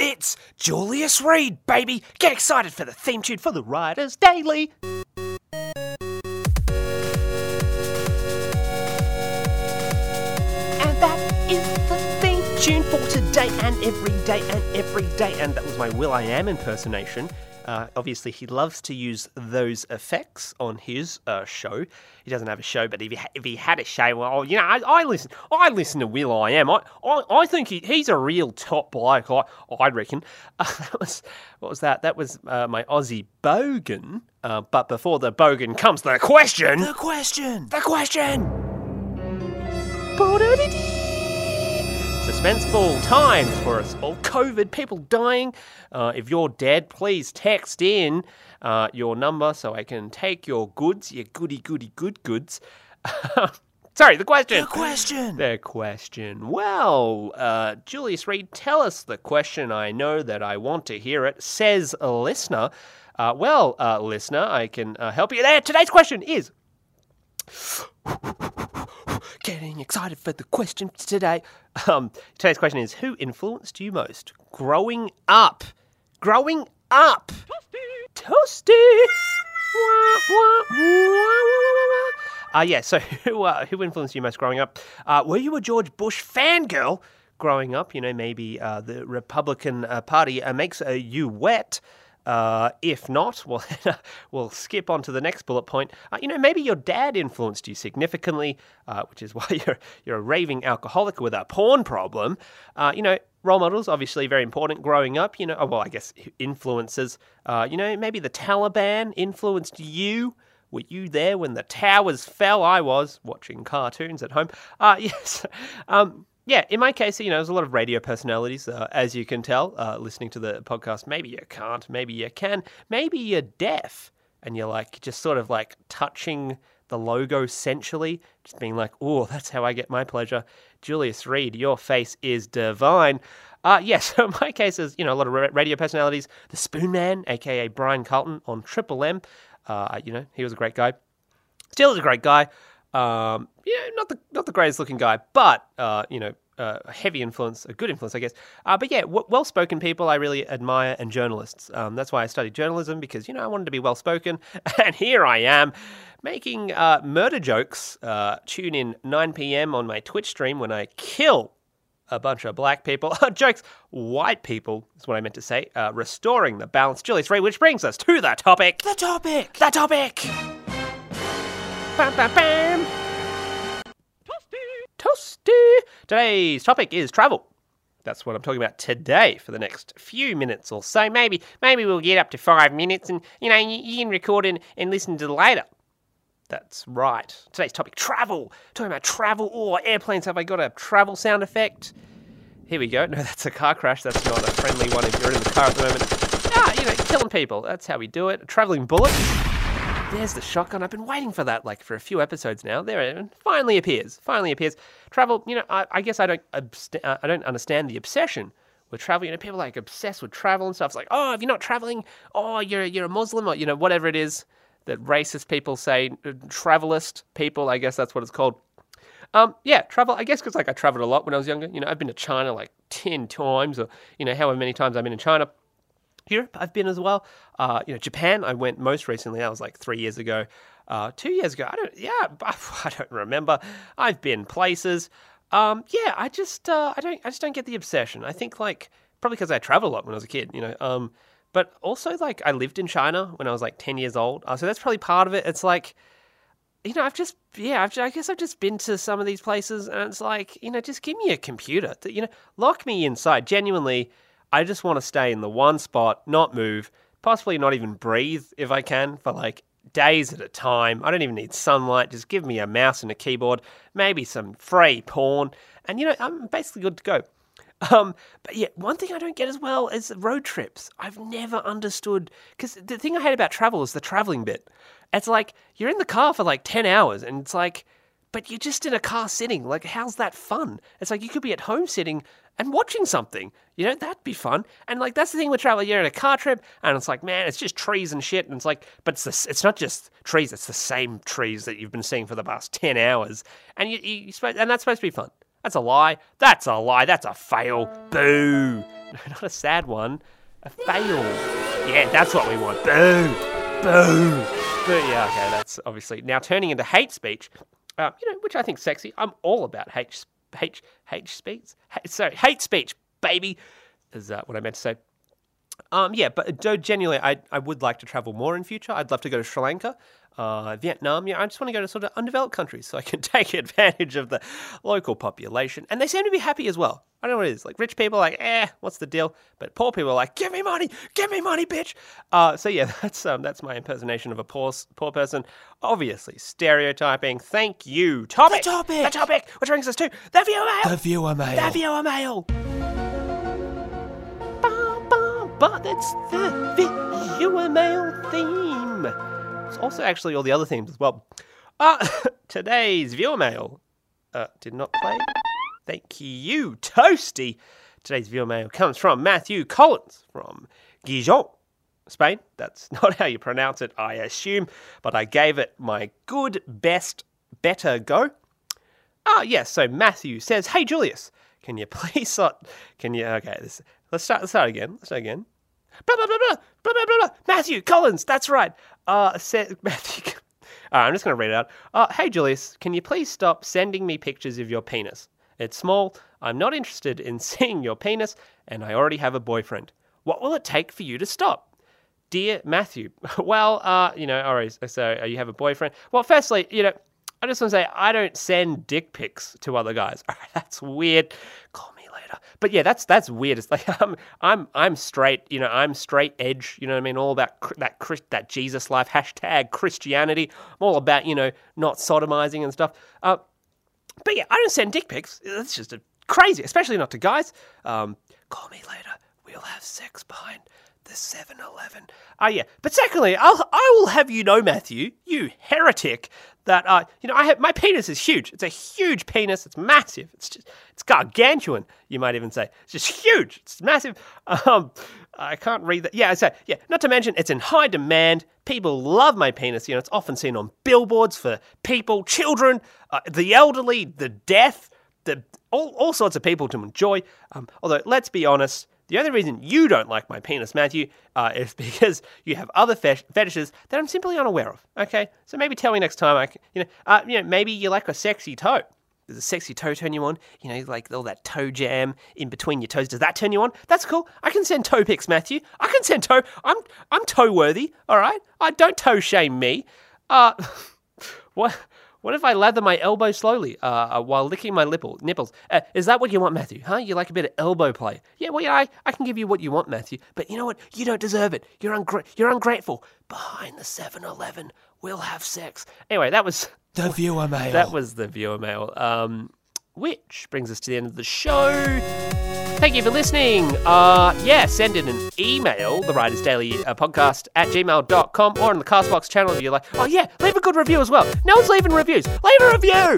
It's Julius Reed, baby! Get excited for the theme tune for the Writers Daily! And that is the theme tune for today and every day and every day. And that was my Will.I.Am impersonation. Obviously, he loves to use those effects on his show. He doesn't have a show, but if he had a show, well, you know, I listen to Will.I.Am. I think he's a real top bloke. I reckon. What was that? That was my Aussie Bogan. But before the Bogan comes the question. The question. Suspenseful times for us all. COVID, people dying. If you're dead, please text in your number so I can take your goods, your goody goods. Sorry, the question. Well, Julius Reed, tell us the question. I know that I want to hear it, says a listener. Listener, I can help you there. Today's question is... Getting excited for the question today. Today's question is, who influenced you most growing up? Toasty. So who influenced you most growing up? Were you a George Bush fangirl growing up? You know, maybe the Republican Party makes you wet. If not, well, we'll skip on to the next bullet point. Maybe your dad influenced you significantly, which is why you're a raving alcoholic with a porn problem. Role models, obviously very important growing up. I guess influencers. Maybe the Taliban influenced you. Were you there when the towers fell? I was watching cartoons at home. Yes. Yeah, in my case, there's a lot of radio personalities, as you can tell, listening to the podcast. Maybe you can't, maybe you can, maybe you're deaf and you're like, just sort of like touching the logo sensually, just being like, oh, that's how I get my pleasure. Julius Reed, your face is divine. So in my case, there's, a lot of radio personalities. The Spoon Man, aka Brian Carlton on Triple M. He was a great guy. Still is a great guy. Not the greatest looking guy, but a heavy influence, a good influence, I guess. Well-spoken people I really admire, and journalists. That's why I studied journalism, because I wanted to be well-spoken, and here I am making murder jokes. Tune in 9 p.m. on my Twitch stream when I kill a bunch of black people. Jokes, white people is what I meant to say. Restoring the balance, Julius Reed, which brings us to the topic. Bam, bam, bam. Toasty. Today's topic is travel. That's what I'm talking about today for the next few minutes or so. Maybe we'll get up to 5 minutes, and, you can record and listen to it later. That's right. Today's topic, travel. Talking about travel or airplanes. Have I got a travel sound effect? Here we go. No, that's a car crash. That's not a friendly one if you're in the car at the moment. Killing people. That's how we do it. Traveling bullets. There's the shotgun. I've been waiting for that, for a few episodes now. There it finally appears. Travel, I guess I don't understand the obsession with travel. People obsessed with travel and stuff. It's like, oh, if you're not traveling, oh, you're a Muslim, or, whatever it is that racist people say, travelist people, I guess that's what it's called. Travel, I guess, because, I traveled a lot when I was younger. I've been to China, 10 times, or, however many times I've been in China. Europe, I've been as well. Japan, I went most recently. That was 3 years ago, 2 years ago. I don't remember. I've been places. I just don't get the obsession. I think probably because I traveled a lot when I was a kid. But also I lived in China when I was 10 years old. So that's probably part of it. It's I guess I've just been to some of these places, and it's just give me a computer. Lock me inside. Genuinely. I just want to stay in the one spot, not move, possibly not even breathe if I can, for days at a time. I don't even need sunlight. Just give me a mouse and a keyboard, maybe some free porn, and I'm basically good to go. One thing I don't get as well is road trips. I've never understood, because the thing I hate about travel is the traveling bit. It's you're in the car for 10 hours, and it's but you're just in a car sitting. How's that fun? It's you could be at home sitting and watching something. That'd be fun. And that's the thing with travel. You're in a car trip, and it's man, it's just trees and shit. And it's but it's not just trees. It's the same trees that you've been seeing for the past 10 hours. And that's supposed to be fun. That's a lie. That's a lie. That's a fail. Boo. No, not a sad one. A fail. Yeah, that's what we want. Boo. Boo. But yeah, okay, that's obviously... Now, turning into hate speech, which I think is sexy. I'm all about hate speech. Hate speech, baby, is what I meant to say. But genuinely, I would like to travel more in future. I'd love to go to Sri Lanka, Vietnam. Yeah, I just want to go to sort of undeveloped countries so I can take advantage of the local population. And they seem to be happy as well. I don't know what it is. Like, rich people are like, what's the deal? But poor people are like, give me money, bitch. That's my impersonation of a poor person. Obviously, stereotyping. Thank you. The topic, which brings us to the viewer mail. But it's the viewer mail theme. It's also actually all the other themes as well. Today's viewer mail did not play. Thank you, Toasty. Today's viewer mail comes from Matthew Collins from Gijon, Spain. That's not how you pronounce it, I assume, but I gave it my good, best, better go. So Matthew says, "Hey, Julius, can you please Let's start again. Blah, blah, blah, blah, blah, blah, blah, blah. Matthew Collins, that's right. I'm just going to read it out. Hey, Julius, can you please stop sending me pictures of your penis? It's small, I'm not interested in seeing your penis, and I already have a boyfriend. What will it take for you to stop? Dear Matthew, you have a boyfriend. Well, firstly, I just want to say I don't send dick pics to other guys. All right, that's weird. Call me later. But yeah, that's weird. It's like I'm straight. I'm straight edge. You know what I mean? All about that Jesus life hashtag Christianity. I'm all about not sodomizing and stuff. But yeah, I don't send dick pics. That's just crazy, especially not to guys. Call me later. We'll have sex behind the 7-Eleven. But secondly, I will have you know, Matthew, you heretic, that my penis is huge. It's a huge penis. It's massive. It's gargantuan. You might even say it's just huge. It's massive. I can't read that. Not to mention it's in high demand. People love my penis. It's often seen on billboards for people, children, the elderly, the deaf, all sorts of people to enjoy. Although let's be honest. The only reason you don't like my penis, Matthew, is because you have other fetishes that I'm simply unaware of. Okay, so maybe tell me next time. Maybe you like a sexy toe. Does a sexy toe turn you on? Like all that toe jam in between your toes. Does that turn you on? That's cool. I can send toe pics, Matthew. I can send toe. I'm toe worthy. All right. Don't toe shame me. What? What if I lather my elbow slowly while licking my nipples? Is that what you want, Matthew? Huh? You like a bit of elbow play? Yeah, well, yeah, I can give you what you want, Matthew. But you know what? You don't deserve it. You're ungrateful. Behind the 7-Eleven, we'll have sex. Anyway, that was... the viewer mail. That was the viewer mail. Which brings us to the end of the show. Thank you for listening. Send in an email, thewritersdailypodcast@gmail.com or on the Castbox channel if you like. Leave a good review as well. No one's leaving reviews. Leave a review!